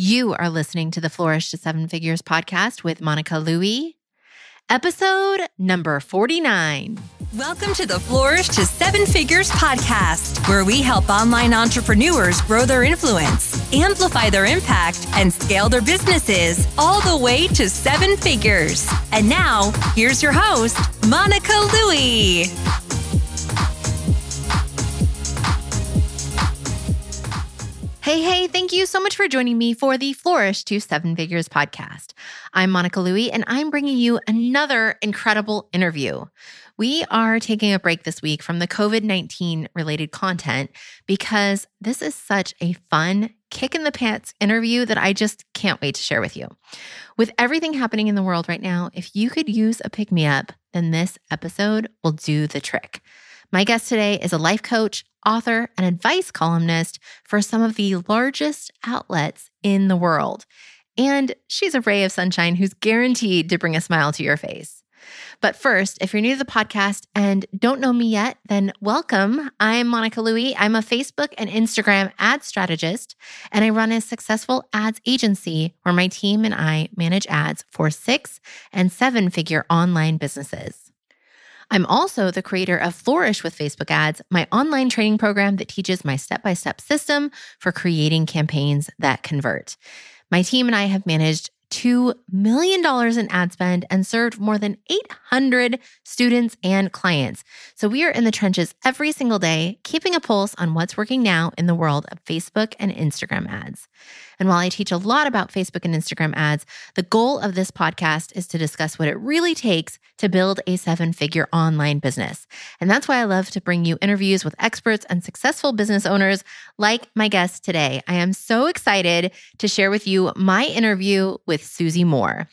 You are listening to the Flourish to Seven Figures podcast with Monica Louie, episode number 49. Welcome to the Flourish to Seven Figures podcast, where we help online entrepreneurs grow their influence, amplify their impact, and scale their businesses all the way to seven figures. And now, here's your host, Monica Louie. Hey, thank you so much for joining me for the Flourish to Seven Figures podcast. I'm Monica Louie, and I'm bringing you another incredible interview. We are taking a break this week from the COVID-19 related content because this is such a fun, kick-in-the-pants interview that I just can't wait to share with you. With everything happening in the world right now, if you could use a pick-me-up, then this episode will do the trick. My guest today is a life coach, author, and advice columnist for some of the largest outlets in the world. And she's a ray of sunshine who's guaranteed to bring a smile to your face. But first, if you're new to the podcast and don't know me yet, then welcome. I'm Monica Louie. I'm a Facebook and Instagram ad strategist, and I run a successful ads agency where my team and I manage ads for 6- and 7-figure online businesses. I'm also the creator of Flourish with Facebook Ads, my online training program that teaches my step-by-step system for creating campaigns that convert. My team and I have managed $2 million in ad spend and served more than 800 students and clients. So we are in the trenches every single day, keeping a pulse on what's working now in the world of Facebook and Instagram ads. And while I teach a lot about Facebook and Instagram ads, the goal of this podcast is to discuss what it really takes to build a seven-figure online business. And that's why I love to bring you interviews with experts and successful business owners like my guest today. I am so excited to share with you my interview with Susie Moore.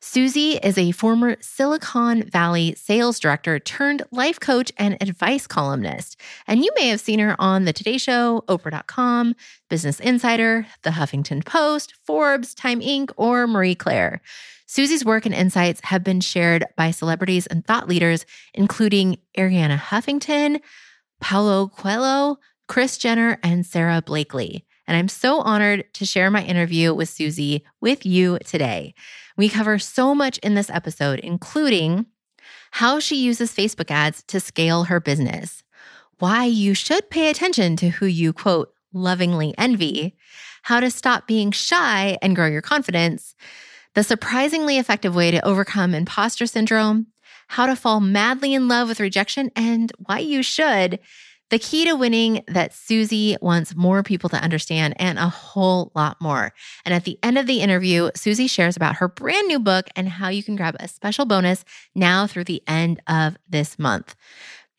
Susie is a former Silicon Valley sales director turned life coach and advice columnist. And you may have seen her on The Today Show, Oprah.com, Business Insider, The Huffington Post, Forbes, Time Inc., or Marie Claire. Susie's work and insights have been shared by celebrities and thought leaders, including Arianna Huffington, Paulo Coelho, Kris Jenner, and Sarah Blakely. And I'm so honored to share my interview with Susie with you today. We cover so much in this episode, including how she uses Facebook ads to scale her business, why you should pay attention to who you, quote, lovingly envy, how to stop being shy and grow your confidence, the surprisingly effective way to overcome imposter syndrome, how to fall madly in love with rejection, and why you should, the key to winning that Susie wants more people to understand, and a whole lot more. And at the end of the interview, Susie shares about her brand new book and how you can grab a special bonus now through the end of this month.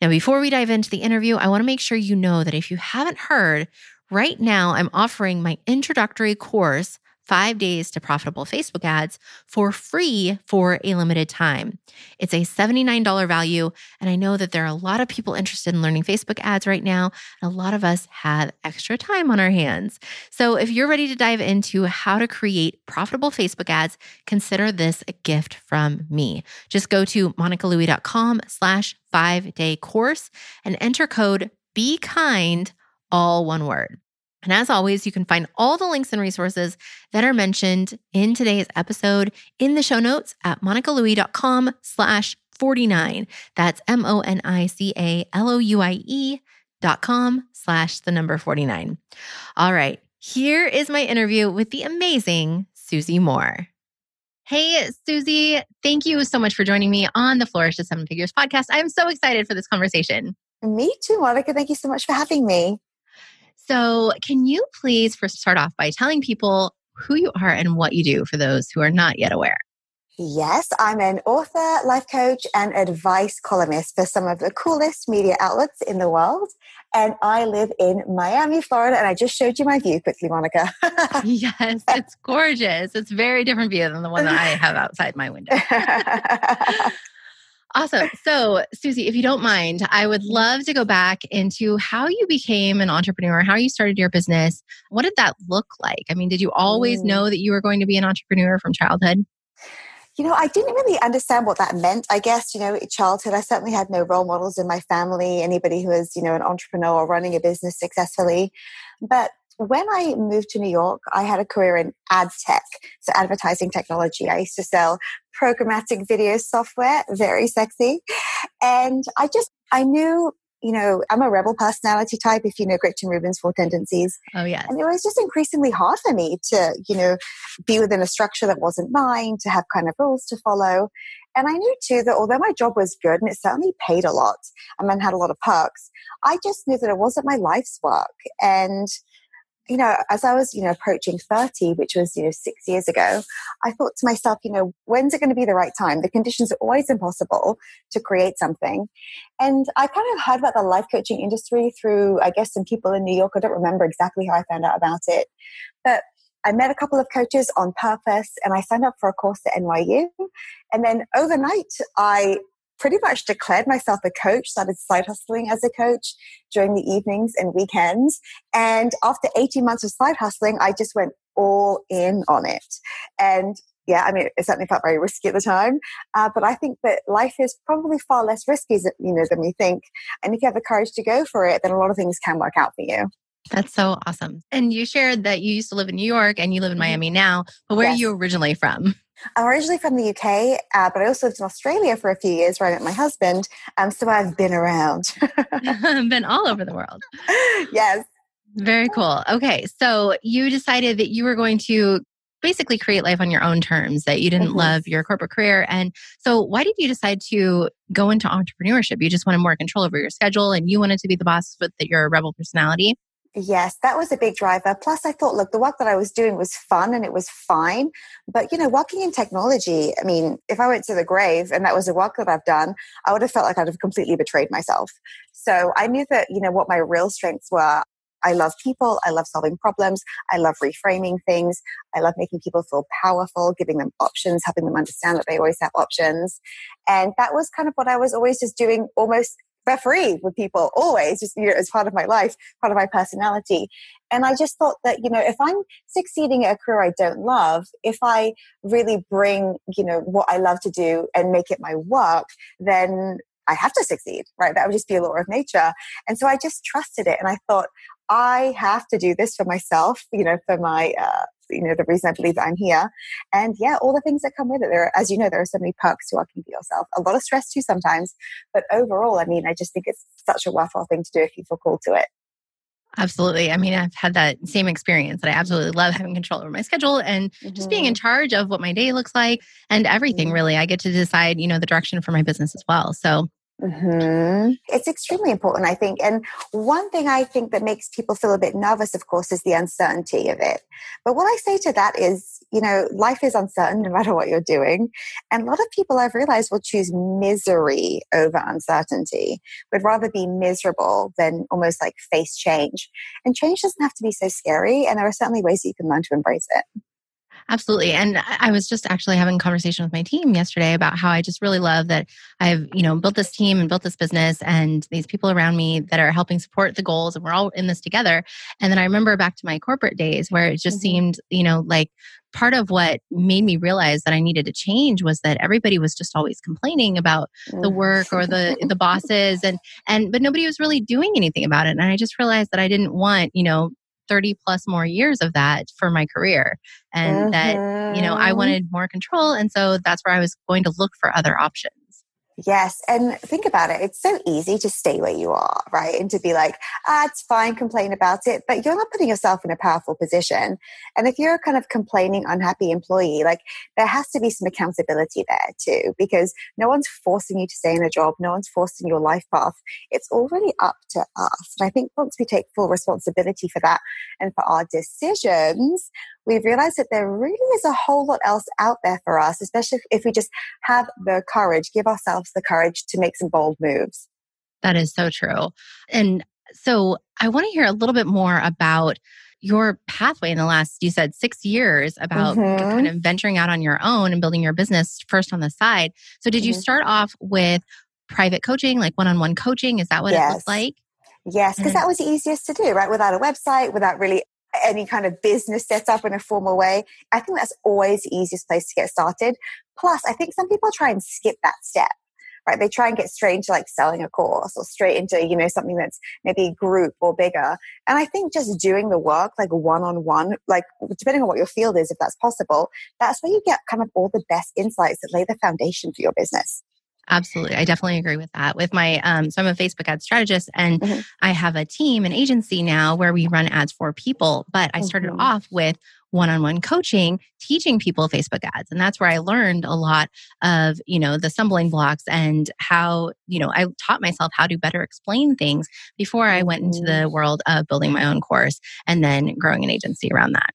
Now, before we dive into the interview, I want to make sure you know that if you haven't heard, right now I'm offering my introductory course, 5 Days to Profitable Facebook Ads, for free for a limited time. It's a $79 value, and I know that there are a lot of people interested in learning Facebook ads right now, and a lot of us have extra time on our hands. So if you're ready to dive into how to create profitable Facebook ads, consider this a gift from me. Just go to monicalouie.com/5-day course and enter code BEKIND, all one word. And as always, you can find all the links and resources that are mentioned in today's episode in the show notes at monicalouie.com/49. That's MonicaLouie.com/49. All right, here is my interview with the amazing Susie Moore. Hey, Susie, thank you so much for joining me on the Flourish to Seven Figures podcast. I'm so excited for this conversation. Me too, Monica. Thank you so much for having me. So can you please first start off by telling people who you are and what you do for those who are not yet aware? Yes, I'm an author, life coach, and advice columnist for some of the coolest media outlets in the world. And I live in Miami, Florida, and I just showed you my view quickly, Monica. Yes, it's gorgeous. It's a very different view than the one that I have outside my window. Awesome. So, Susie, if you don't mind, I would love to go back into how you became an entrepreneur, how you started your business. What did that look like? I mean, did you always know that you were going to be an entrepreneur from childhood? You know, I didn't really understand what that meant. I guess, you know, in childhood, I certainly had no role models in my family, anybody who was, you know, an entrepreneur or running a business successfully. But when I moved to New York, I had a career in ad tech, so advertising technology. I used to sell programmatic video software, very sexy. And I knew, you know, I'm a rebel personality type, if you know Gretchen Rubin's Four Tendencies. Oh, yeah. And it was just increasingly hard for me to, you know, be within a structure that wasn't mine, to have kind of rules to follow. And I knew too that although my job was good and it certainly paid a lot and then had a lot of perks, I just knew that it wasn't my life's work. And, you know, as I was, you know, approaching 30, which was, you know, 6 years ago, I thought to myself, you know, when's it going to be the right time? The conditions are always impossible to create something. And I kind of heard about the life coaching industry through, I guess, some people in New York. I don't remember exactly how I found out about it, but I met a couple of coaches on purpose and I signed up for a course at NYU. And then overnight, I pretty much declared myself a coach, started side hustling as a coach during the evenings and weekends. And after 18 months of side hustling, I just went all in on it. And yeah, I mean, it certainly felt very risky at the time. But I think that life is probably far less risky than we think. And if you have the courage to go for it, then a lot of things can work out for you. That's so awesome. And you shared that you used to live in New York and you live in Miami now, but where Yes. are you originally from? I'm originally from the UK, but I also lived in Australia for a few years where I met my husband. So I've been around. I've been all over the world. Yes. Very cool. Okay. So you decided that you were going to basically create life on your own terms, that you didn't mm-hmm. love your corporate career. And so why did you decide to go into entrepreneurship? You just wanted more control over your schedule and you wanted to be the boss, but that you're a rebel personality. Yes, that was a big driver. Plus, I thought, look, the work that I was doing was fun and it was fine. But, you know, working in technology, I mean, if I went to the grave and that was the work that I've done, I would have felt like I'd have completely betrayed myself. So I knew that, you know, what my real strengths were. I love people. I love solving problems. I love reframing things. I love making people feel powerful, giving them options, helping them understand that they always have options. And that was kind of what I was always just doing, almost referee with people always, just, you know, as part of my life, part of my personality. And I just thought that, you know, if I'm succeeding at a career I don't love, if I really bring, you know, what I love to do and make it my work, then I have to succeed, right? That would just be a law of nature. And so I just trusted it. And I thought, I have to do this for myself, you know, for my, you know, the reason I believe that I'm here. And yeah, all the things that come with it. There are, as you know, there are so many perks to working for yourself. A lot of stress too sometimes. But overall, I mean, I just think it's such a worthwhile thing to do if you feel called to it. Absolutely. I mean, I've had that same experience that I absolutely love having control over my schedule and mm-hmm. just being in charge of what my day looks like and everything mm-hmm. really. I get to decide, you know, the direction for my business as well. So mm-hmm. it's extremely important, I think. And one thing I think that makes people feel a bit nervous, of course, is the uncertainty of it. But what I say to that is, you know, life is uncertain no matter what you're doing. And a lot of people, I've realized, will choose misery over uncertainty, would rather be miserable than almost like face change. And change doesn't have to be so scary. And there are certainly ways that you can learn to embrace it. Absolutely. And I was just actually having a conversation with my team yesterday about how I just really love that I've, you know, built this team and built this business and these people around me that are helping support the goals and we're all in this together. And then I remember back to my corporate days where it just mm-hmm. seemed, you know, like part of what made me realize that I needed to change was that everybody was just always complaining about the work or the bosses and but nobody was really doing anything about it. And I just realized that I didn't want, you know, 30 plus more years of that for my career. And mm-hmm. that, you know, I wanted more control. And so that's where I was going to look for other options. Yes. And think about it. It's so easy to stay where you are, right? And to be like, it's fine, complain about it. But you're not putting yourself in a powerful position. And if you're a kind of complaining, unhappy employee, like there has to be some accountability there too, because no one's forcing you to stay in a job. No one's forcing your life path. It's already up to us. And I think once we take full responsibility for that and for our decisions, we've realized that there really is a whole lot else out there for us, especially if we just have the courage, give ourselves the courage to make some bold moves. That is so true. And so I want to hear a little bit more about your pathway in the last, you said 6 years about mm-hmm. kind of venturing out on your own and building your business first on the side. So did mm-hmm. you start off with private coaching, like one-on-one coaching? Is that what yes. it looked like? Yes, because that was the easiest to do, right? Without a website, without really any kind of business set up in a formal way. I think that's always the easiest place to get started. Plus, I think some people try and skip that step, right? They try and get straight into like selling a course or straight into, you know, something that's maybe group or bigger. And I think just doing the work, like one-on-one, like depending on what your field is, if that's possible, that's where you get kind of all the best insights that lay the foundation for your business. Absolutely. I definitely agree with that. With my, so I'm a Facebook ad strategist and mm-hmm. I have a team, an agency now where we run ads for people, but I started mm-hmm. off with one-on-one coaching, teaching people Facebook ads. And that's where I learned a lot of, you know, the stumbling blocks and how, you know, I taught myself how to better explain things before I went into the world of building my own course and then growing an agency around that.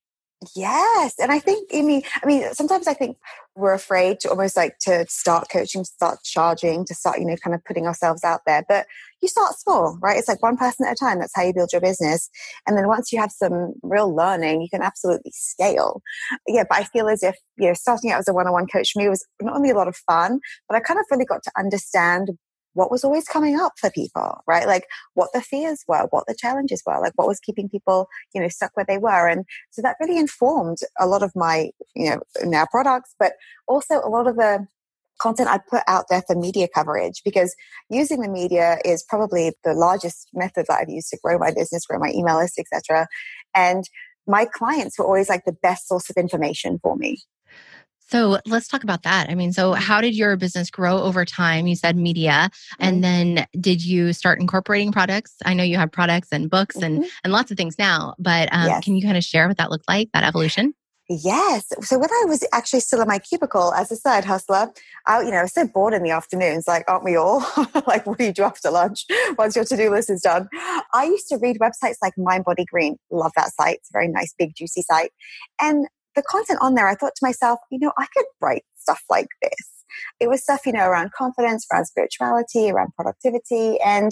Yes. And I think, I mean, sometimes I think we're afraid to almost like to start coaching, to start charging, to start, you know, kind of putting ourselves out there. But you start small, right? It's like one person at a time. That's how you build your business. And then once you have some real learning, you can absolutely scale. Yeah. But I feel as if, you know, starting out as a one-on-one coach for me was not only a lot of fun, but I kind of really got to understand what was always coming up for people, right? Like what the fears were, what the challenges were, like what was keeping people, you know, stuck where they were. And so that really informed a lot of my, you know, now products, but also a lot of the content I put out there for media coverage, because using the media is probably the largest method that I've used to grow my business, grow my email list, etc. And my clients were always like the best source of information for me. So let's talk about that. I mean, so how did your business grow over time? You said media, and then did you start incorporating products? I know you have products and books and lots of things now, but yes. Can you kind of share what that looked like, that evolution? Yes. So when I was actually still in my cubicle as a side hustler, I, you know, I was so bored in the afternoons, like, aren't we all? Like, what do you do after lunch once your to-do list is done? I used to read websites like MindBodyGreen. Love that site. It's a very nice, big, juicy site. And the content on there, I thought to myself, you know, I could write stuff like this. It was stuff, you know, around confidence, around spirituality, around productivity. And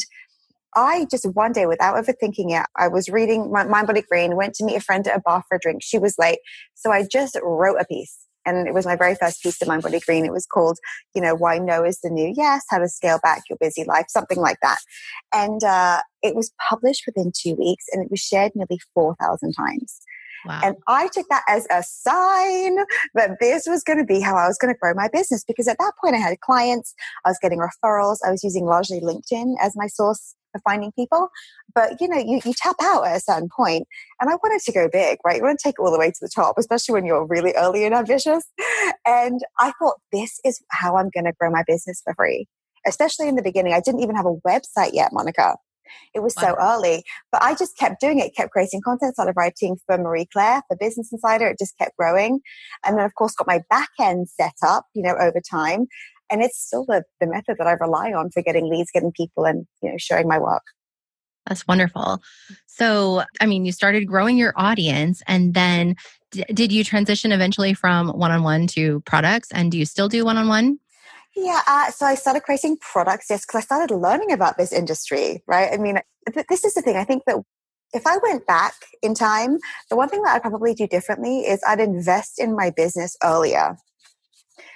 I just one day, without overthinking it, I was reading MindBodyGreen, went to meet a friend at a bar for a drink. She was late. So I just wrote a piece. And it was my very first piece of MindBodyGreen. It was called, you know, Why No is the New Yes, How to Scale Back Your Busy Life, something like that. And it was published within 2 weeks and it was shared nearly 4,000 times. Wow. And I took that as a sign that this was going to be how I was going to grow my business, because at that point I had clients, I was getting referrals, I was using largely LinkedIn as my source for finding people. But, you know, you tap out at a certain point, and I wanted to go big, right? You want to take it all the way to the top, especially when you're really early and ambitious. And I thought, this is how I'm going to grow my business for free, especially in the beginning. I didn't even have a website yet, Monica. It was so early, but I just kept doing it, kept creating content, started writing for Marie Claire, for Business Insider. It just kept growing. And then, of course, got my back end set up, you know, over time. And it's still the method that I rely on for getting leads, getting people, and, you know, showing my work. That's wonderful. So, I mean, you started growing your audience, and then did you transition eventually from one-on-one to products? And do you still do one-on-one? Yeah, so I started creating products, yes, because I started learning about this industry, right? I mean, this is the thing. I think that if I went back in time, the one thing that I'd probably do differently is I'd invest in my business earlier.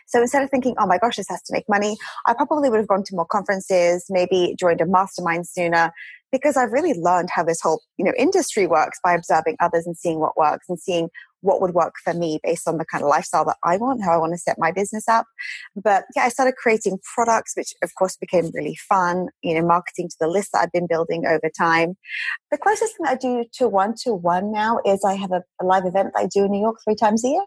So instead of thinking, oh my gosh, this has to make money, I probably would have gone to more conferences, maybe joined a mastermind sooner, because I've really learned how this whole, you know, industry works by observing others and seeing what works and seeing what would work for me based on the kind of lifestyle that I want, how I want to set my business up. But yeah, I started creating products, which of course became really fun, you know, marketing to the list that I've been building over time. The closest thing I do to one-to-one now is I have a live event that I do in New York 3 times a year.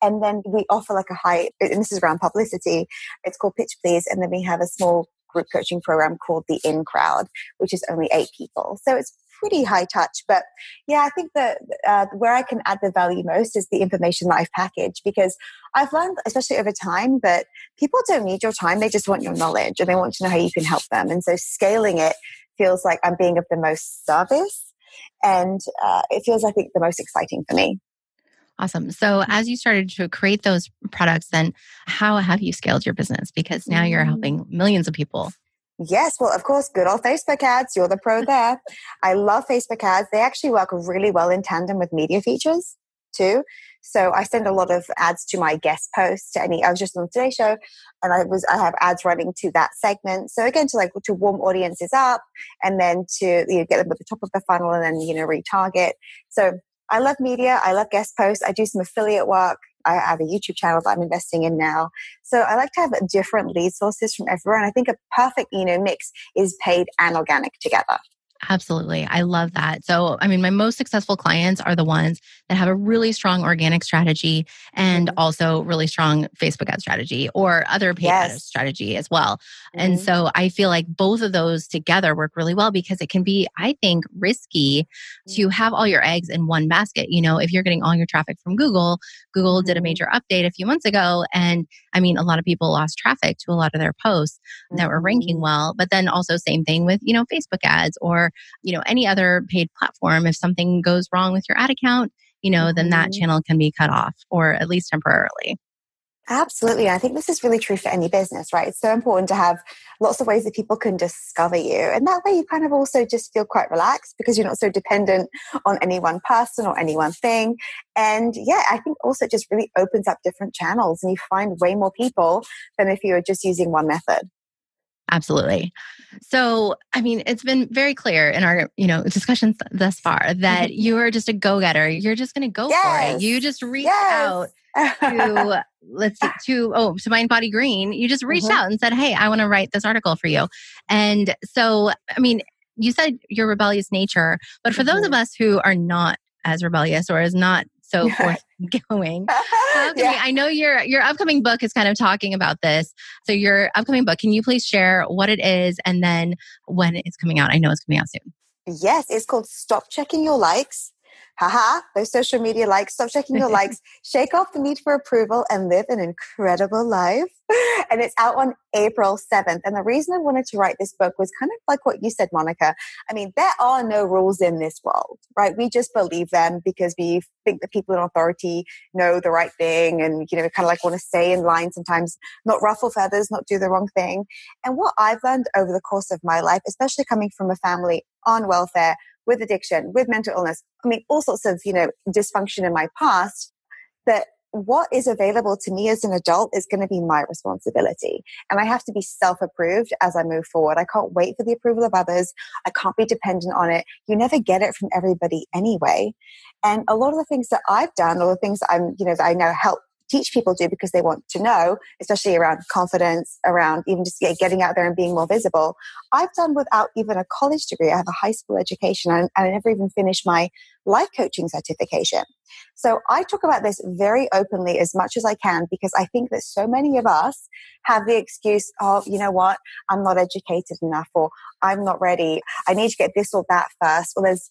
And then we offer like a high, and this is around publicity, it's called Pitch Please. And then we have a small group coaching program called The In Crowd, which is only 8 people. So it's pretty high touch. But yeah, I think that where I can add the value most is the information that I've packaged, because I've learned, especially over time, that people don't need your time. They just want your knowledge and they want to know how you can help them. And so scaling it feels like I'm being of the most service, and it feels, I think, the most exciting for me. Awesome. So as you started to create those products, then how have you scaled your business? Because now you're helping millions of people. Yes. Well, of course, good old Facebook ads. You're the pro there. I love Facebook ads. They actually work really well in tandem with media features too. So I send a lot of ads to my guest posts. I was just on The Today Show, and I have ads running to that segment. So again, to warm audiences up, and then to, you know, get them at the top of the funnel, and then, you know, retarget. So I love media. I love guest posts. I do some affiliate work. I have a YouTube channel that I'm investing in now. So I like to have different lead sources from everywhere. And I think a perfect, mix is paid and organic together. Absolutely. I love that. So, my most successful clients are the ones that have a really strong organic strategy and also really strong Facebook ad strategy or other paid ad strategy as well. Mm-hmm. And so I feel like both of those together work really well because it can be, I think, risky to have all your eggs in one basket. If you're getting all your traffic from Google, Google did a major update a few months ago. And a lot of people lost traffic to a lot of their posts that were ranking well. But then also same thing with, Facebook ads or any other paid platform. If something goes wrong with your ad account, then that channel can be cut off, or at least temporarily. Absolutely. I think this is really true for any business, right? It's so important to have lots of ways that people can discover you. And that way you kind of also just feel quite relaxed because you're not so dependent on any one person or any one thing. And I think also it just really opens up different channels and you find way more people than if you were just using one method. Absolutely. So, it's been very clear in our, discussions thus far that you are just a go-getter. You're just going to go for it. You just reach out to, to MindBodyGreen. You just reached out and said, hey, I want to write this article for you. And so, you said your rebellious nature, but for those of us who are not as rebellious or is not so forthgoing. I know your upcoming book is kind of talking about this. So your upcoming book, can you please share what it is and then when it's coming out? I know it's coming out soon. Yes, it's called Stop Checking Your Likes. Those social media likes. Stop checking your likes. Shake off the need for approval and live an incredible life. And it's out on April 7th. And the reason I wanted to write this book was kind of like what you said, Monica. There are no rules in this world, right? We just believe them because we think that people in authority know the right thing and, kind of like want to stay in line sometimes, not ruffle feathers, not do the wrong thing. And what I've learned over the course of my life, especially coming from a family on welfare, with addiction, with mental illness, all sorts of, dysfunction in my past, that what is available to me as an adult is going to be my responsibility. And I have to be self-approved as I move forward. I can't wait for the approval of others. I can't be dependent on it. You never get it from everybody anyway. And a lot of the things that I've done, or the things that I'm, that I now help teach people do because they want to know, especially around confidence, around even just getting out there and being more visible. I've done without even a college degree. I have a high school education and I never even finished my life coaching certification. So I talk about this very openly as much as I can because I think that so many of us have the excuse of, I'm not educated enough, or I'm not ready. I need to get this or that first, or there's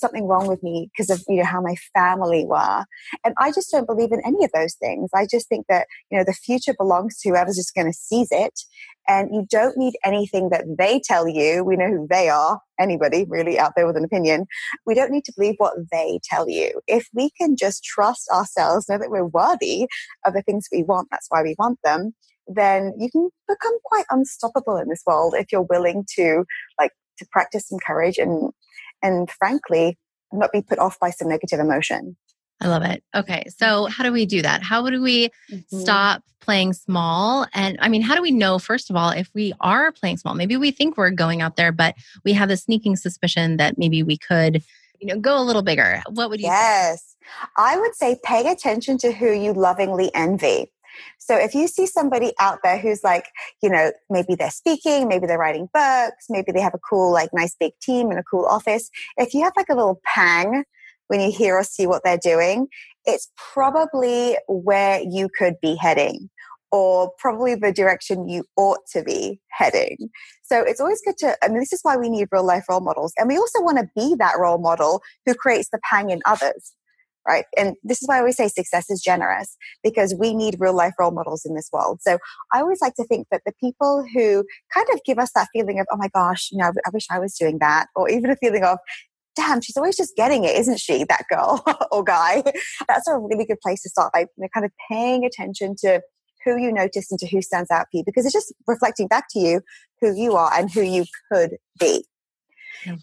something wrong with me because of, how my family were. And I just don't believe in any of those things. I just think that, the future belongs to whoever's just going to seize it. And you don't need anything that they tell you. We know who they are, anybody really out there with an opinion. We don't need to believe what they tell you. If we can just trust ourselves, know that we're worthy of the things we want, that's why we want them, then you can become quite unstoppable in this world if you're willing to practice some courage and frankly, not be put off by some negative emotion. I love it. Okay. So how do we do that? How do we stop playing small? And how do we know, first of all, if we are playing small? Maybe we think we're going out there, but we have the sneaking suspicion that maybe we could, go a little bigger. What would you say? Yes. I would say pay attention to who you lovingly envy. So if you see somebody out there who's maybe they're speaking, maybe they're writing books, maybe they have a cool, nice big team and a cool office. If you have a little pang when you hear or see what they're doing, it's probably where you could be heading, or probably the direction you ought to be heading. So it's always good to, this is why we need real life role models. And we also want to be that role model who creates the pang in others, right? And this is why I always say success is generous, because we need real life role models in this world. So I always like to think that the people who kind of give us that feeling of, oh my gosh, I wish I was doing that, or even a feeling of, damn, she's always just getting it, isn't she, that girl or guy? That's a really good place to start by kind of paying attention to who you notice and to who stands out for you, because it's just reflecting back to you who you are and who you could be.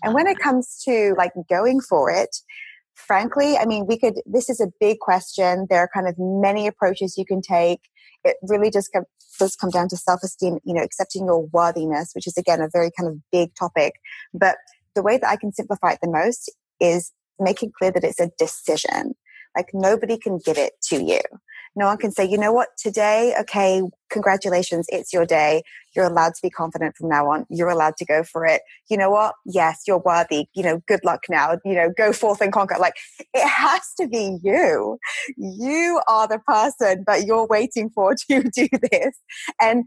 And when it comes to going for it, frankly, this is a big question. There are kind of many approaches you can take. It really just does come down to self-esteem, accepting your worthiness, which is again, a very kind of big topic. But the way that I can simplify it the most is making clear that it's a decision. Like nobody can give it to you. No one can say, you know what, today, okay, congratulations, it's your day. You're allowed to be confident from now on. You're allowed to go for it. You know what? Yes, you're worthy. You know, good luck now. You know, go forth and conquer. Like, it has to be you. You are the person that you're waiting for to do this. And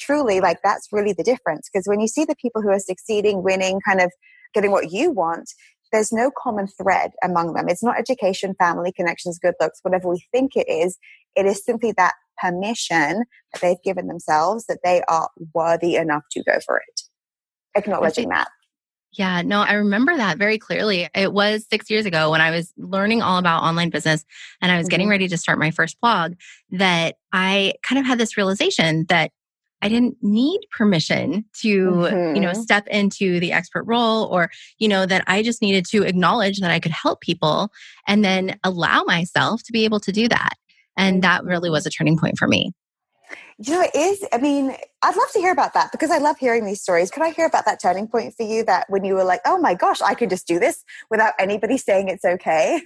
truly, like, that's really the difference. Because when you see the people who are succeeding, winning, kind of getting what you want, there's no common thread among them. It's not education, family, connections, good looks, whatever we think it is. It is simply that permission that they've given themselves that they are worthy enough to go for it. Acknowledging that. Yeah, no, I remember that very clearly. It was 6 years ago when I was learning all about online business and I was getting ready to start my first blog that I kind of had this realization that I didn't need permission to, you know, step into the expert role or, you know, that I just needed to acknowledge that I could help people and then allow myself to be able to do that. And that really was a turning point for me. You know, it is. I mean, I'd love to hear about that because I love hearing these stories. Could I hear about that turning point for you that when you were like, oh my gosh, I can just do this without anybody saying it's okay?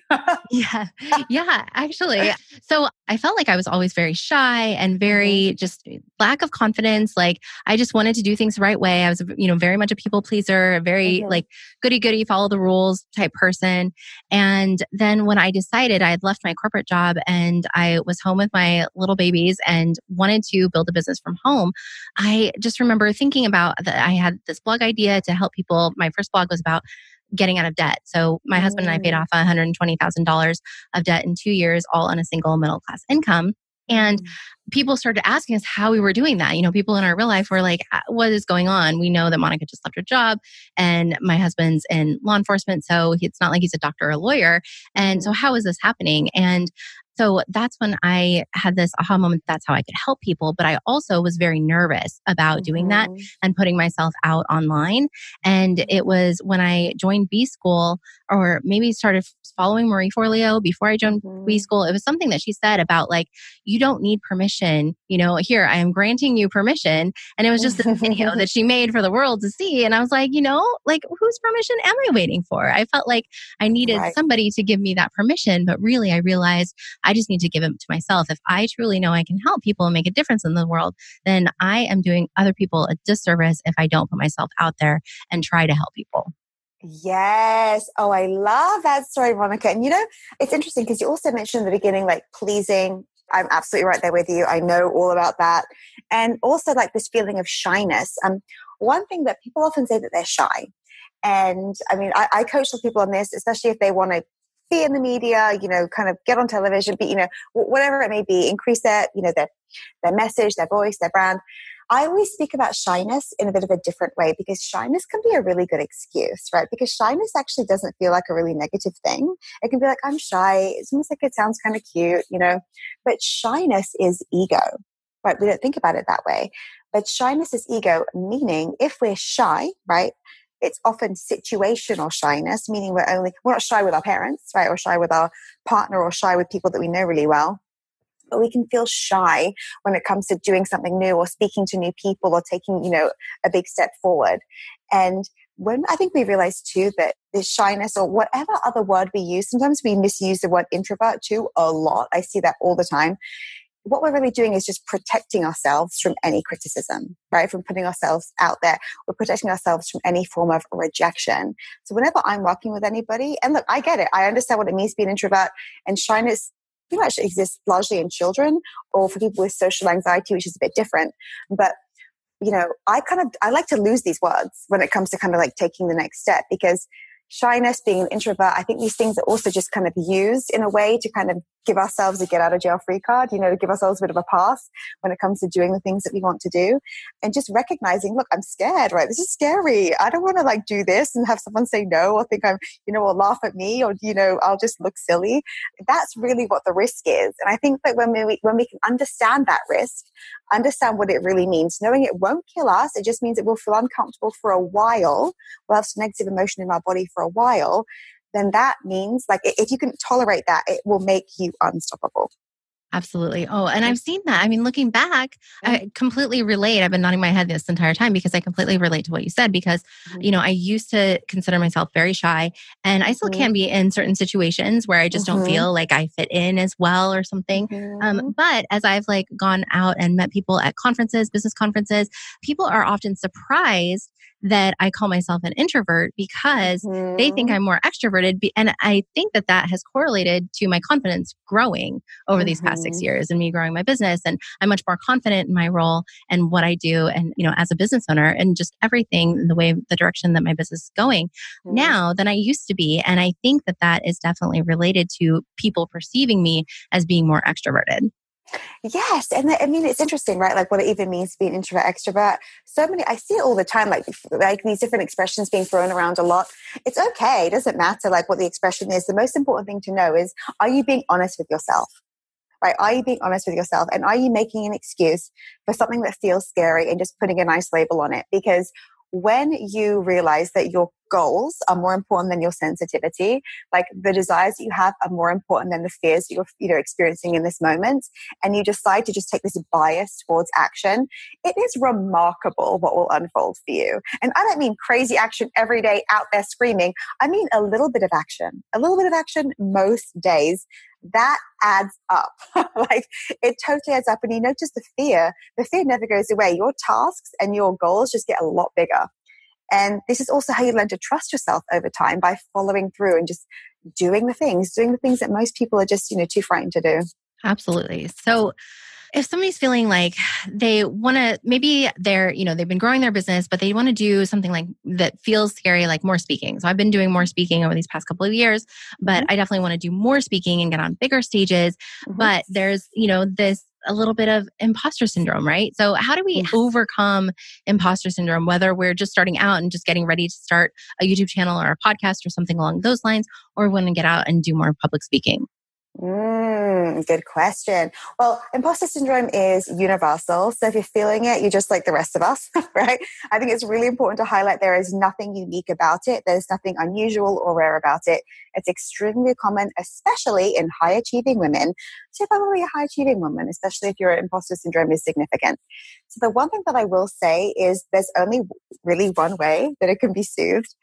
Yeah, actually. So I felt like I was always very shy and very just lack of confidence. Like I just wanted to do things the right way. I was, you know, very much a people pleaser, a very like goody-goody, follow the rules type person. And then when I decided I had left my corporate job and I was home with my little babies and wanted to build a business from home, I just remember thinking about that I had this blog idea to help people. My first blog was about getting out of debt. So my husband and I paid off $120,000 of debt in 2 years, all on a single middle-class income. And people started asking us how we were doing that. You know, people in our real life were like, what is going on? We know that Monica just left her job and my husband's in law enforcement. So it's not like he's a doctor or a lawyer. And so how is this happening? And so that's when I had this aha moment. That's how I could help people. But I also was very nervous about doing that and putting myself out online. And it was when I joined B-School or maybe started following Marie Forleo before I joined B-School. It was something that she said about like, you don't need permission. You know, here, I am granting you permission. And it was just this video that she made for the world to see. And I was like, you know, like whose permission am I waiting for? I felt like I needed somebody to give me that permission. But really, I realized I just need to give it to myself. If I truly know I can help people and make a difference in the world, then I am doing other people a disservice if I don't put myself out there and try to help people. Yes. Oh, I love that story, Monica. And you know, it's interesting because you also mentioned in the beginning, like pleasing. I'm absolutely right there with you. I know all about that. And also like this feeling of shyness. One thing that people often say that they're shy. And I mean, I coach with people on this, especially if they want to be in the media, you know, kind of get on television, but, you know, whatever it may be, increase their, you know, their message, their voice, their brand. I always speak about shyness in a bit of a different way because shyness can be a really good excuse, right? Because shyness actually doesn't feel like a really negative thing. It can be like, I'm shy. It's almost like it sounds kind of cute, you know, but shyness is ego, right? We don't think about it that way, but shyness is ego, meaning if we're shy, right? It's often situational shyness, meaning we're not shy with our parents, right? Or shy with our partner or shy with people that we know really well. But we can feel shy when it comes to doing something new or speaking to new people or taking, you know, a big step forward. And when I think we realize too that this shyness or whatever other word we use, sometimes we misuse the word introvert too a lot. I see that all the time. What we're really doing is just protecting ourselves from any criticism, right? From putting ourselves out there. We're protecting ourselves from any form of rejection. So whenever I'm working with anybody, and look, I get it. I understand what it means to be an introvert, and shyness pretty much exists largely in children or for people with social anxiety, which is a bit different. But, you know, I like to lose these words when it comes to kind of like taking the next step because shyness, being an introvert, I think these things are also just kind of used in a way to kind of give ourselves a get out of jail free card, you know, to give ourselves a bit of a pass when it comes to doing the things that we want to do. And just recognizing, look, I'm scared, right? This is scary. I don't want to like do this and have someone say no or think I'm, you know, or laugh at me or, you know, I'll just look silly. That's really what the risk is. And I think that when we can understand that risk, understand what it really means, knowing it won't kill us, it just means it will feel uncomfortable for a while. We'll have some negative emotion in our body for a while, then that means like if you can tolerate that, it will make you unstoppable. Absolutely. Oh, and I've seen that. I mean, looking back, I completely relate. I've been nodding my head this entire time because I completely relate to what you said because, you know, I used to consider myself very shy and I still can be in certain situations where I just don't feel like I fit in as well or something. But as I've like gone out and met people at conferences, business conferences, people are often surprised that I call myself an introvert because they think I'm more extroverted. And I think that that has correlated to my confidence growing over these past 6 years and me growing my business. And I'm much more confident in my role and what I do and, you know, as a business owner and just everything, the way, the direction that my business is going now than I used to be. And I think that that is definitely related to people perceiving me as being more extroverted. Yes. And I mean, it's interesting, right? Like what it even means to be an introvert, extrovert. So many, I see it all the time, like these different expressions being thrown around a lot. It's okay. It doesn't matter like what the expression is. The most important thing to know is, are you being honest with yourself? Right? Are you being honest with yourself? And are you making an excuse for something that feels scary and just putting a nice label on it? Because when you realize that your goals are more important than your sensitivity, like the desires that you have are more important than the fears that you're experiencing in this moment, and you decide to just take this bias towards action, it is remarkable what will unfold for you. And I don't mean crazy action every day out there screaming. I mean a little bit of action most days. That adds up. Like it totally adds up. And you notice the fear never goes away. Your tasks and your goals just get a lot bigger. And this is also how you learn to trust yourself over time, by following through and just doing the things that most people are just, too frightened to do. Absolutely. So if somebody's feeling like they want to, maybe they've been growing their business, but they want to do something like that feels scary, like more speaking. So I've been doing more speaking over these past couple of years, but I definitely want to do more speaking and get on bigger stages. But there's, this a little bit of imposter syndrome, right? So how do we overcome imposter syndrome, whether we're just starting out and just getting ready to start a YouTube channel or a podcast or something along those lines, or want to get out and do more public speaking? Good question. Well, imposter syndrome is universal. So if you're feeling it, you're just like the rest of us, right? I think it's really important to highlight there is nothing unique about it. There's nothing unusual or rare about it. It's extremely common, especially in high achieving women. So if I'm already a high achieving woman, especially if your imposter syndrome is significant. So the one thing that I will say is there's only really one way that it can be soothed.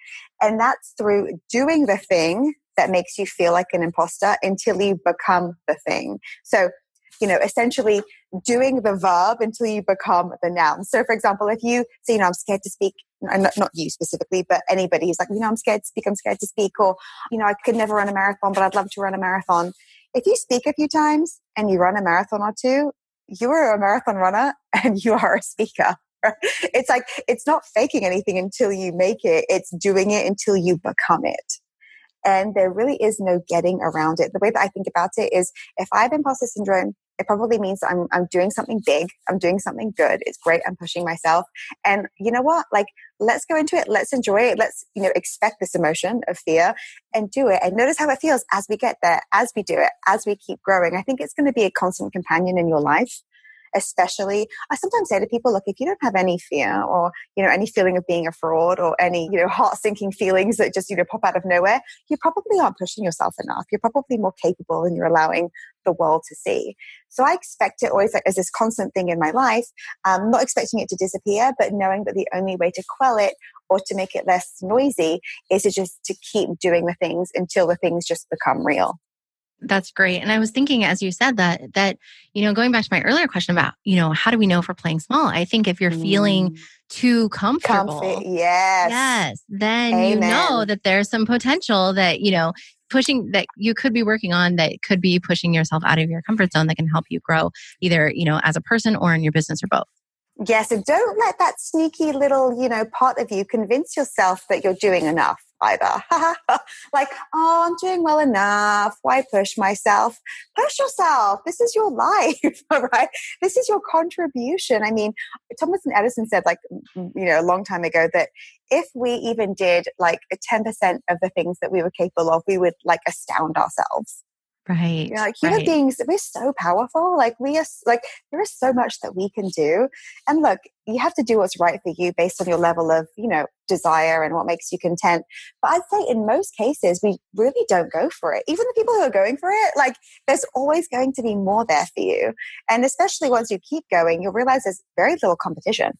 And that's through doing the thing that makes you feel like an imposter until you become the thing. So, essentially doing the verb until you become the noun. So for example, if you say, I'm scared to speak, not you specifically, but anybody who's like, I'm scared to speak, or, I could never run a marathon, but I'd love to run a marathon. If you speak a few times and you run a marathon or two, you are a marathon runner and you are a speaker. It's like, it's not faking anything until you make it. It's doing it until you become it. And there really is no getting around it. The way that I think about it is, if I have imposter syndrome, it probably means I'm doing something big. I'm doing something good. It's great. I'm pushing myself. And you know what? Like, let's go into it. Let's enjoy it. Let's, expect this emotion of fear and do it. And notice how it feels as we get there, as we do it, as we keep growing. I think it's going to be a constant companion in your life. Especially, I sometimes say to people, look, if you don't have any fear or, any feeling of being a fraud or any, heart-sinking feelings that just, pop out of nowhere, you probably aren't pushing yourself enough. You're probably more capable than you're allowing the world to see. So I expect it always like as this constant thing in my life, not expecting it to disappear, but knowing that the only way to quell it or to make it less noisy is to keep doing the things until the things just become real. That's great. And I was thinking, as you said that, going back to my earlier question about, how do we know if we're playing small? I think if you're feeling too comfortable, yes, then Amen. You know that there's some potential that, pushing that you could be working on, that could be pushing yourself out of your comfort zone that can help you grow either, as a person or in your business or both. Yes. And don't let that sneaky little, part of you convince yourself that you're doing enough. Either. Like, I'm doing well enough. Why push myself? Push yourself. This is your life, right? This is your contribution. I mean, Thomas Edison said a long time ago that if we even did 10% of the things that we were capable of, we would astound ourselves. Right. Yeah, like human beings, we're so powerful. Like we are, like there is so much that we can do. And look, you have to do what's right for you based on your level of, you know, desire and what makes you content. But I'd say in most cases, we really don't go for it. Even the people who are going for it, like there's always going to be more there for you. And especially once you keep going, you'll realize there's very little competition.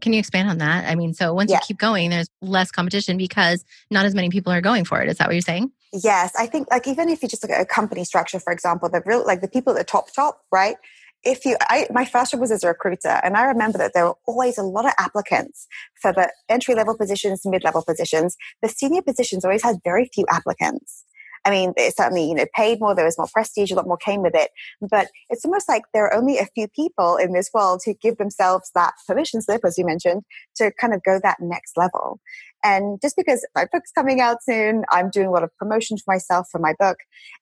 Can you expand on that? I mean, so once you keep going, there's less competition because not as many people are going for it. Is that what you're saying? Yes. I think like, even if you just look at a company structure, for example, the real, like the people at the top, right? If you, my first job was as a recruiter, and I remember that there were always a lot of applicants for the entry-level positions, mid-level positions. The senior positions always had very few applicants. I mean, it certainly, you know, paid more, there was more prestige, a lot more came with it. But it's almost like there are only a few people in this world who give themselves that permission slip, as you mentioned, to kind of go that next level. And just because my book's coming out soon, I'm doing a lot of promotion for myself for my book.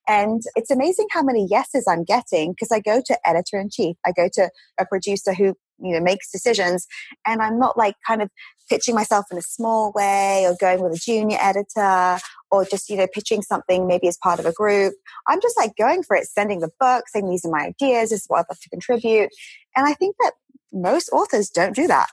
And it's amazing how many yeses I'm getting because I go to editor-in-chief, I go to a producer who, you know, makes decisions, and I'm not like kind of pitching myself in a small way or going with a junior editor or just, you know, pitching something maybe as part of a group. I'm just like going for it, sending the book, saying these are my ideas, this is what I'd love to contribute. And I think that most authors don't do that.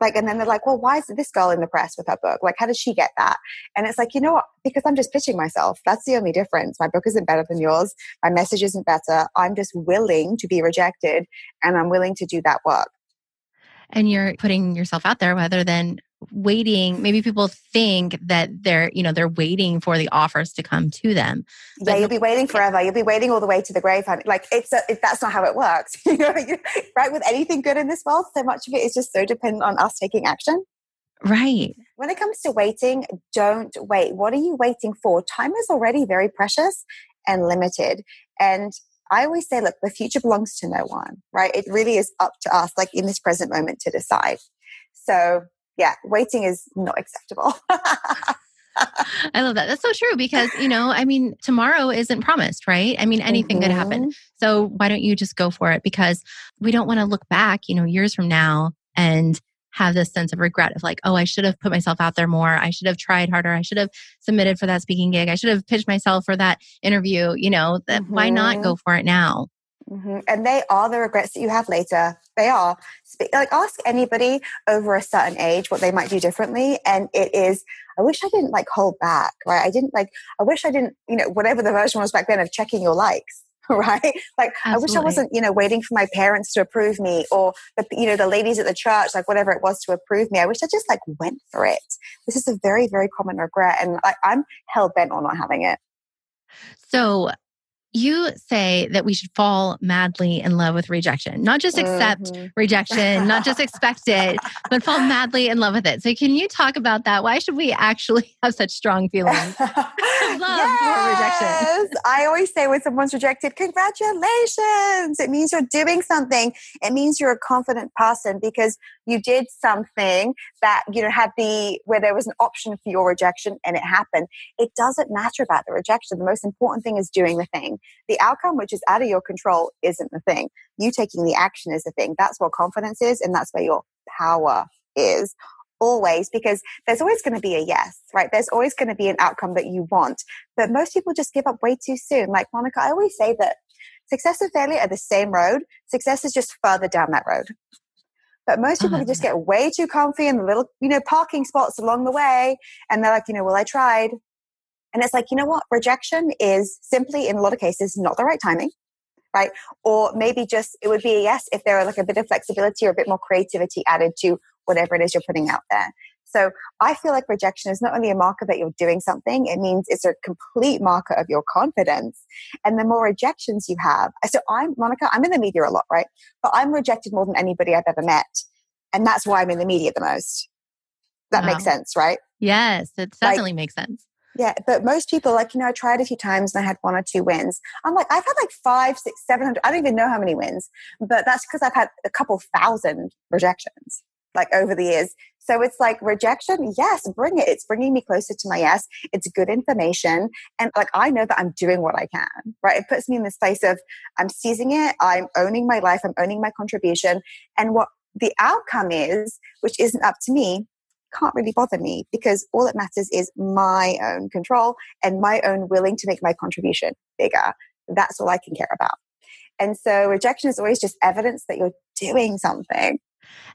Like, and then they're like, well, why is this girl in the press with her book? Like, how did she get that? And it's like, you know what? Because I'm just pitching myself. That's the only difference. My book isn't better than yours. My message isn't better. I'm just willing to be rejected, and I'm willing to do that work. And you're putting yourself out there rather than waiting. Maybe people think that they're, you know, they're waiting for the offers to come to them. But yeah, you'll be waiting forever. You'll be waiting all the way to the grave. Like that's not how it works. You know, right? With anything good in this world, so much of it is just so dependent on us taking action. Right. When it comes to waiting, don't wait. What are you waiting for? Time is already very precious and limited. And I always say, look, the future belongs to no one, right? It really is up to us, like in this present moment, to decide. So yeah, waiting is not acceptable. I love that. That's so true because, you know, I mean, tomorrow isn't promised, right? I mean, anything could happen. So why don't you just go for it? Because we don't want to look back, you know, years from now and have this sense of regret of like, oh, I should have put myself out there more. I should have tried harder. I should have submitted for that speaking gig. I should have pitched myself for that interview. You know, why not go for it now? Mm-hmm. And they are the regrets that you have later. They are. Like ask anybody over a certain age what they might do differently. And it is, I wish I didn't like hold back, right? I wish I didn't, you know, whatever the version was back then of checking your likes. Right? Like, absolutely. I wish I wasn't, you know, waiting for my parents to approve me or, you know, the ladies at the church, like whatever it was to approve me. I wish I just like went for it. This is a very, very common regret. And I'm hell bent on not having it. So you say that we should fall madly in love with rejection, not just accept rejection, not just expect it, but fall madly in love with it. So can you talk about that? Why should we actually have such strong feelings? Love for rejection. I always say when someone's rejected, congratulations. It means you're doing something. It means you're a confident person because you did something that, you know, where there was an option for your rejection and it happened. It doesn't matter about the rejection. The most important thing is doing the thing. The outcome, which is out of your control, isn't the thing. You taking the action is the thing. That's where confidence is, and that's where your power is. Always, because there's always going to be a yes, right? There's always going to be an outcome that you want. But most people just give up way too soon. Like Monica, I always say that success and failure are the same road. Success is just further down that road. But most people just get way too comfy in the little, you know, parking spots along the way. And they're like, you know, well, I tried. And it's like, you know what? Rejection is simply, in a lot of cases, not the right timing, right? Or maybe just it would be a yes if there were like a bit of flexibility or a bit more creativity added to whatever it is you're putting out there. So I feel like rejection is not only a marker that you're doing something, it means it's a complete marker of your confidence. And the more rejections you have, so Monica, I'm in the media a lot, right? But I'm rejected more than anybody I've ever met. And that's why I'm in the media the most. That makes sense, right? Yes, it definitely makes sense. Yeah, but most people like, you know, I tried a few times and I had one or two wins. I'm like, I've had like 500, 600, 700, I don't even know how many wins, but that's because I've had a couple thousand rejections like over the years. So it's like rejection, yes, bring it. It's bringing me closer to my yes. It's good information. And like, I know that I'm doing what I can, right? It puts me in this place of I'm seizing it. I'm owning my life. I'm owning my contribution. And what the outcome is, which isn't up to me, can't really bother me, because all that matters is my own control and my own willing to make my contribution bigger. That's all I can care about. And so rejection is always just evidence that you're doing something.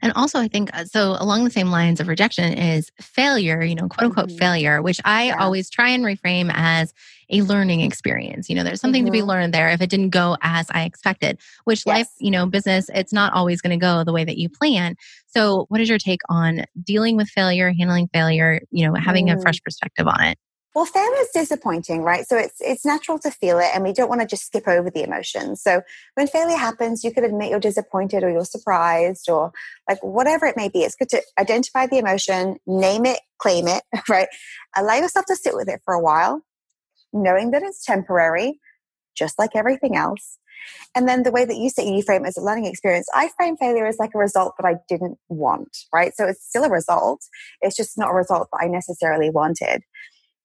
And also I think, so along the same lines of rejection is failure, you know, quote unquote failure, which I always try and reframe as a learning experience. You know, there's something to be learned there if it didn't go as I expected, which life, you know, business, it's not always going to go the way that you plan. So what is your take on dealing with failure, handling failure, you know, having a fresh perspective on it? Well, failure is disappointing, right? So it's natural to feel it, and we don't want to just skip over the emotions. So when failure happens, you could admit you're disappointed or you're surprised or like whatever it may be. It's good to identify the emotion, name it, claim it, right? Allow yourself to sit with it for a while, knowing that it's temporary, just like everything else. And then the way that you say you frame it as a learning experience, I frame failure as like a result that I didn't want, right? So it's still a result. It's just not a result that I necessarily wanted.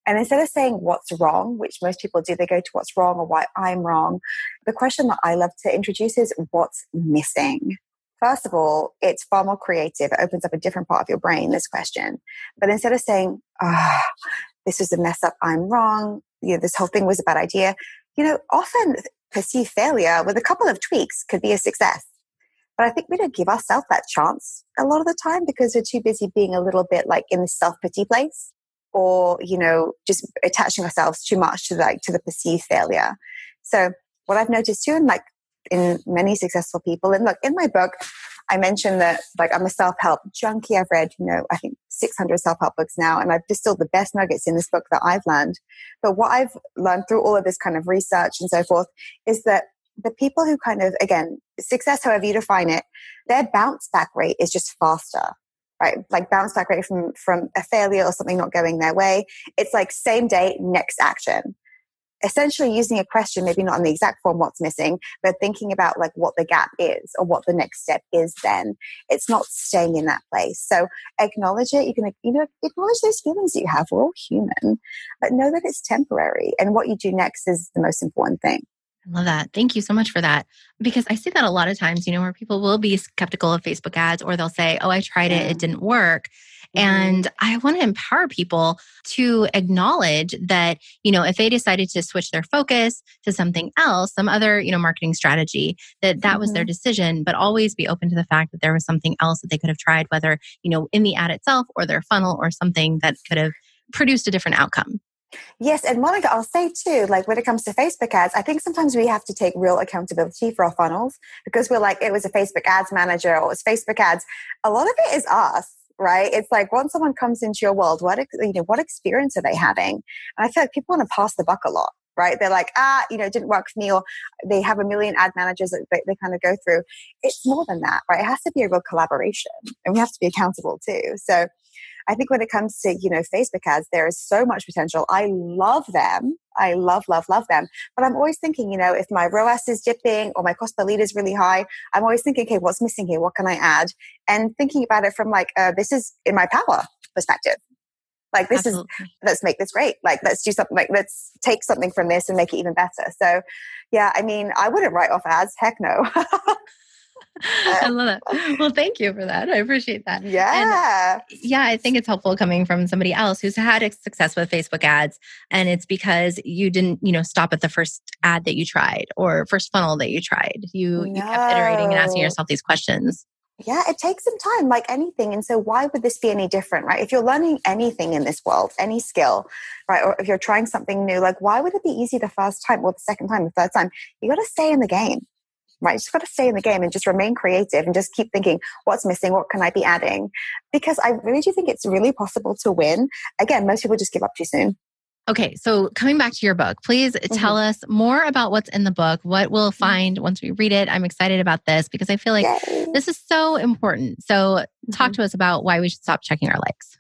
And instead of saying what's wrong, which most people do, they go to what's wrong or why I'm wrong. The question that I love to introduce is what's missing. First of all, it's far more creative. It opens up a different part of your brain, this question. But instead of saying, ah, oh, this is a mess up, I'm wrong, you know, this whole thing was a bad idea, you know, often perceived failure with a couple of tweaks could be a success. But I think we don't give ourselves that chance a lot of the time because we're too busy being a little bit like in the self-pity place, or, you know, just attaching ourselves too much to like to the perceived failure. So what I've noticed too, and like in many successful people, and look, in my book, I mentioned that like I'm a self-help junkie. I've read, you know, I think 600 self-help books now, and I've distilled the best nuggets in this book that I've learned. But what I've learned through all of this kind of research and so forth is that the people who kind of, again, success, however you define it, their bounce back rate is just faster. Right? Like bounce back rate from a failure or something not going their way. It's like same day, next action. Essentially using a question, maybe not in the exact form what's missing, but thinking about like what the gap is or what the next step is then. It's not staying in that place. So acknowledge it. You can, you know, acknowledge those feelings that you have. We're all human, but know that it's temporary. And what you do next is the most important thing. I love that. Thank you so much for that. Because I see that a lot of times, you know, where people will be skeptical of Facebook ads, or they'll say, oh, I tried it, it didn't work. And I want to empower people to acknowledge that, you know, if they decided to switch their focus to something else, some other, you know, marketing strategy, that was their decision, but always be open to the fact that there was something else that they could have tried, whether, you know, in the ad itself or their funnel or something that could have produced a different outcome. Yes. And Monica, I'll say too, like when it comes to Facebook ads, I think sometimes we have to take real accountability for our funnels because we're like, it was a Facebook ads manager or it's Facebook ads. A lot of it is us, right? It's like once someone comes into your world, what experience are they having? And I feel like people want to pass the buck a lot, right? They're like, you know, it didn't work for me, or they have a million ad managers that they kind of go through. It's more than that, right? It has to be a real collaboration and we have to be accountable too. So I think when it comes to, you know, Facebook ads, there is so much potential. I love them. I love them. But I'm always thinking, you know, if my ROAS is dipping or my cost per lead is really high, I'm always thinking, okay, what's missing here? What can I add? And thinking about it from like, this is in my power perspective. Like this is, let's make this great. Like let's do something, like let's take something from this and make it even better. So yeah, I mean, I wouldn't write off ads. Heck no. I love that. Well, thank you for that. I appreciate that. Yeah. And yeah, I think it's helpful coming from somebody else who's had success with Facebook ads, and it's because you didn't, you know, stop at the first ad that you tried or first funnel that you tried. You kept iterating and asking yourself these questions. Yeah, it takes some time, like anything. And so why would this be any different, right? If you're learning anything in this world, any skill, right? Or if you're trying something new, like why would it be easy the first time or the second time, the third time? You got to stay in the game. Right, just got to stay in the game and just remain creative and just keep thinking, what's missing? What can I be adding? Because I really do think it's really possible to win. Again, most people just give up too soon. Okay, so coming back to your book, please tell us more about what's in the book, what we'll find once we read it. I'm excited about this because I feel like this is so important. So talk to us about why we should stop checking our likes.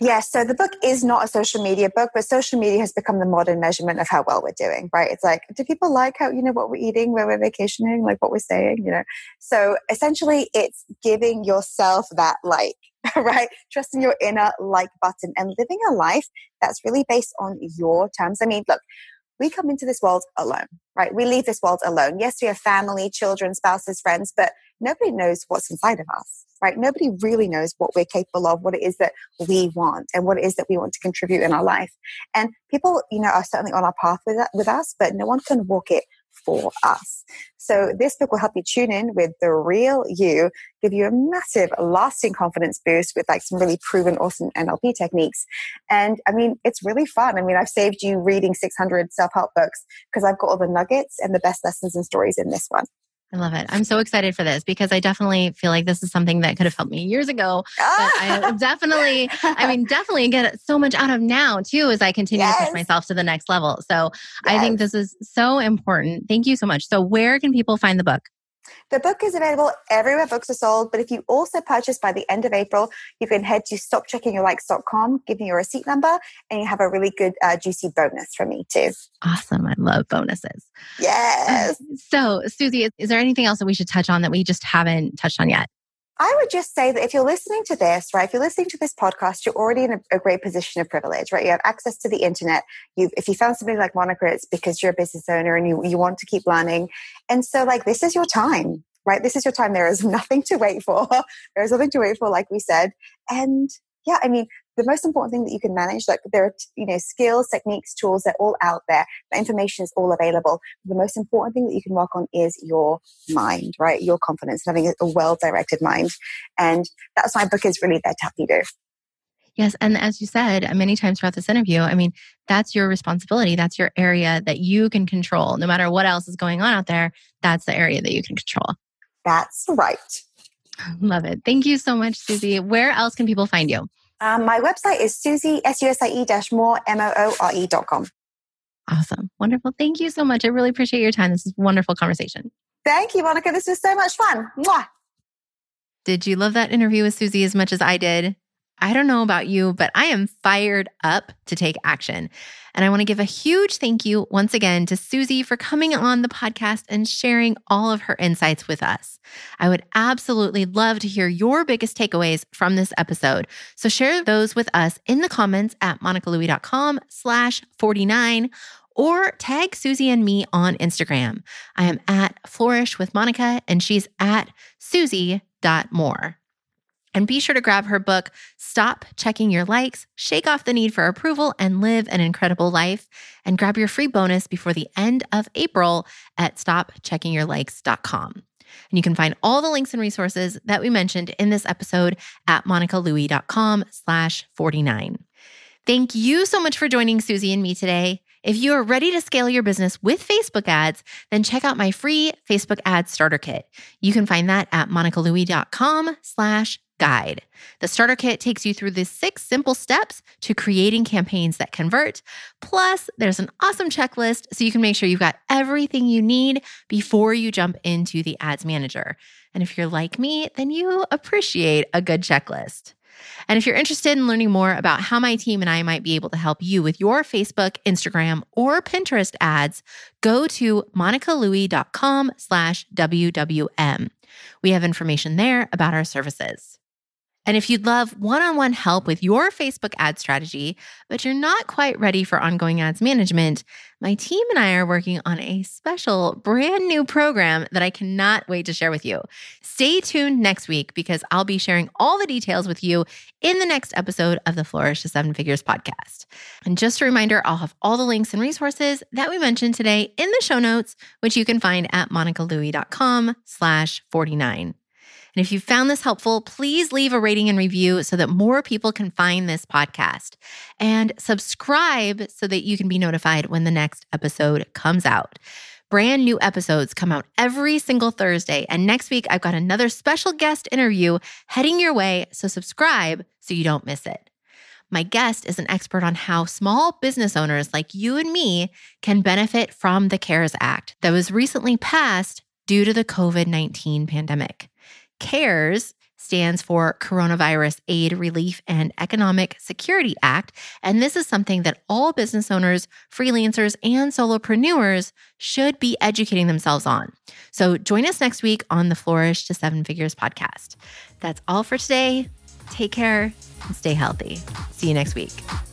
Yes. So the book is not a social media book, but social media has become the modern measurement of how well we're doing, right? It's like, do people like how, you know, what we're eating, where we're vacationing, like what we're saying, you know? So essentially it's giving yourself that like, right? Trusting your inner like button and living a life that's really based on your terms. I mean, look, we come into this world alone, right? We leave this world alone. Yes, we have family, children, spouses, friends, but nobody knows what's inside of us, right? Nobody really knows what we're capable of, what it is that we want, and what it is that we want to contribute in our life. And people, you know, are certainly on our path with us, but no one can walk it for us. So this book will help you tune in with the real you, give you a massive lasting confidence boost with like some really proven awesome NLP techniques. And I mean, it's really fun. I mean, I've saved you reading 600 self-help books because I've got all the nuggets and the best lessons and stories in this one. I love it. I'm so excited for this because I definitely feel like this is something that could have helped me years ago. But I definitely get so much out of now too as I continue to push myself to the next level. So I think this is so important. Thank you so much. So where can people find the book? The book is available everywhere books are sold, but if you also purchase by the end of April, you can head to stopcheckingyourlikes.com, give me your receipt number, and you have a really good juicy bonus from me too. Awesome. I love bonuses. Yes. So Susie, is there anything else that we should touch on that we just haven't touched on yet? I would just say that if you're listening to this, right, if you're listening to this podcast, you're already in a great position of privilege, right? You have access to the internet. If you found somebody like Monica, it's because you're a business owner and you want to keep learning. And so like, this is your time, right? This is your time. There is nothing to wait for. There is nothing to wait for, like we said. And yeah, I mean, the most important thing that you can manage, like there are, you know, skills, techniques, tools, they're all out there. The information is all available. The most important thing that you can work on is your mind, right? Your confidence, having a well-directed mind. And that's why my book is really there to help you do. Yes. And as you said many times throughout this interview, I mean, that's your responsibility. That's your area that you can control. No matter what else is going on out there, that's the area that you can control. That's right. Love it. Thank you so much, Susie. Where else can people find you? My website is Susie, SUSIE-MOORE.com. Awesome. Wonderful. Thank you so much. I really appreciate your time. This is a wonderful conversation. Thank you, Monica. This was so much fun. Mwah. Did you love that interview with Susie as much as I did? I don't know about you, but I am fired up to take action. And I want to give a huge thank you once again to Susie for coming on the podcast and sharing all of her insights with us. I would absolutely love to hear your biggest takeaways from this episode. So share those with us in the comments at monicalouie.com/49 or tag Susie and me on Instagram. I am at Flourish with Monica and she's at Susie.Moore. And be sure to grab her book, Stop Checking Your Likes, Shake Off the Need for Approval, and Live an Incredible Life. And grab your free bonus before the end of April at stopcheckingyourlikes.com. And you can find all the links and resources that we mentioned in this episode at monicalouie.com/49. Thank you so much for joining Susie and me today. If you are ready to scale your business with Facebook ads, then check out my free Facebook Ads Starter Kit. You can find that at monicalouie.com/guide. The starter kit takes you through the 6 simple steps to creating campaigns that convert. Plus, there's an awesome checklist so you can make sure you've got everything you need before you jump into the ads manager. And if you're like me, then you appreciate a good checklist. And if you're interested in learning more about how my team and I might be able to help you with your Facebook, Instagram, or Pinterest ads, go to monicalouie.com/WWM. We have information there about our services. And if you'd love one-on-one help with your Facebook ad strategy, but you're not quite ready for ongoing ads management, my team and I are working on a special brand new program that I cannot wait to share with you. Stay tuned next week because I'll be sharing all the details with you in the next episode of the Flourish to 7 Figures podcast. And just a reminder, I'll have all the links and resources that we mentioned today in the show notes, which you can find at monicalouie.com/49. And if you found this helpful, please leave a rating and review so that more people can find this podcast. And subscribe so that you can be notified when the next episode comes out. Brand new episodes come out every single Thursday. And next week, I've got another special guest interview heading your way. So subscribe so you don't miss it. My guest is an expert on how small business owners like you and me can benefit from the CARES Act that was recently passed due to the COVID-19 pandemic. CARES stands for Coronavirus Aid, Relief, and Economic Security Act. And this is something that all business owners, freelancers, and solopreneurs should be educating themselves on. So join us next week on the Flourish to 7 Figures podcast. That's all for today. Take care and stay healthy. See you next week.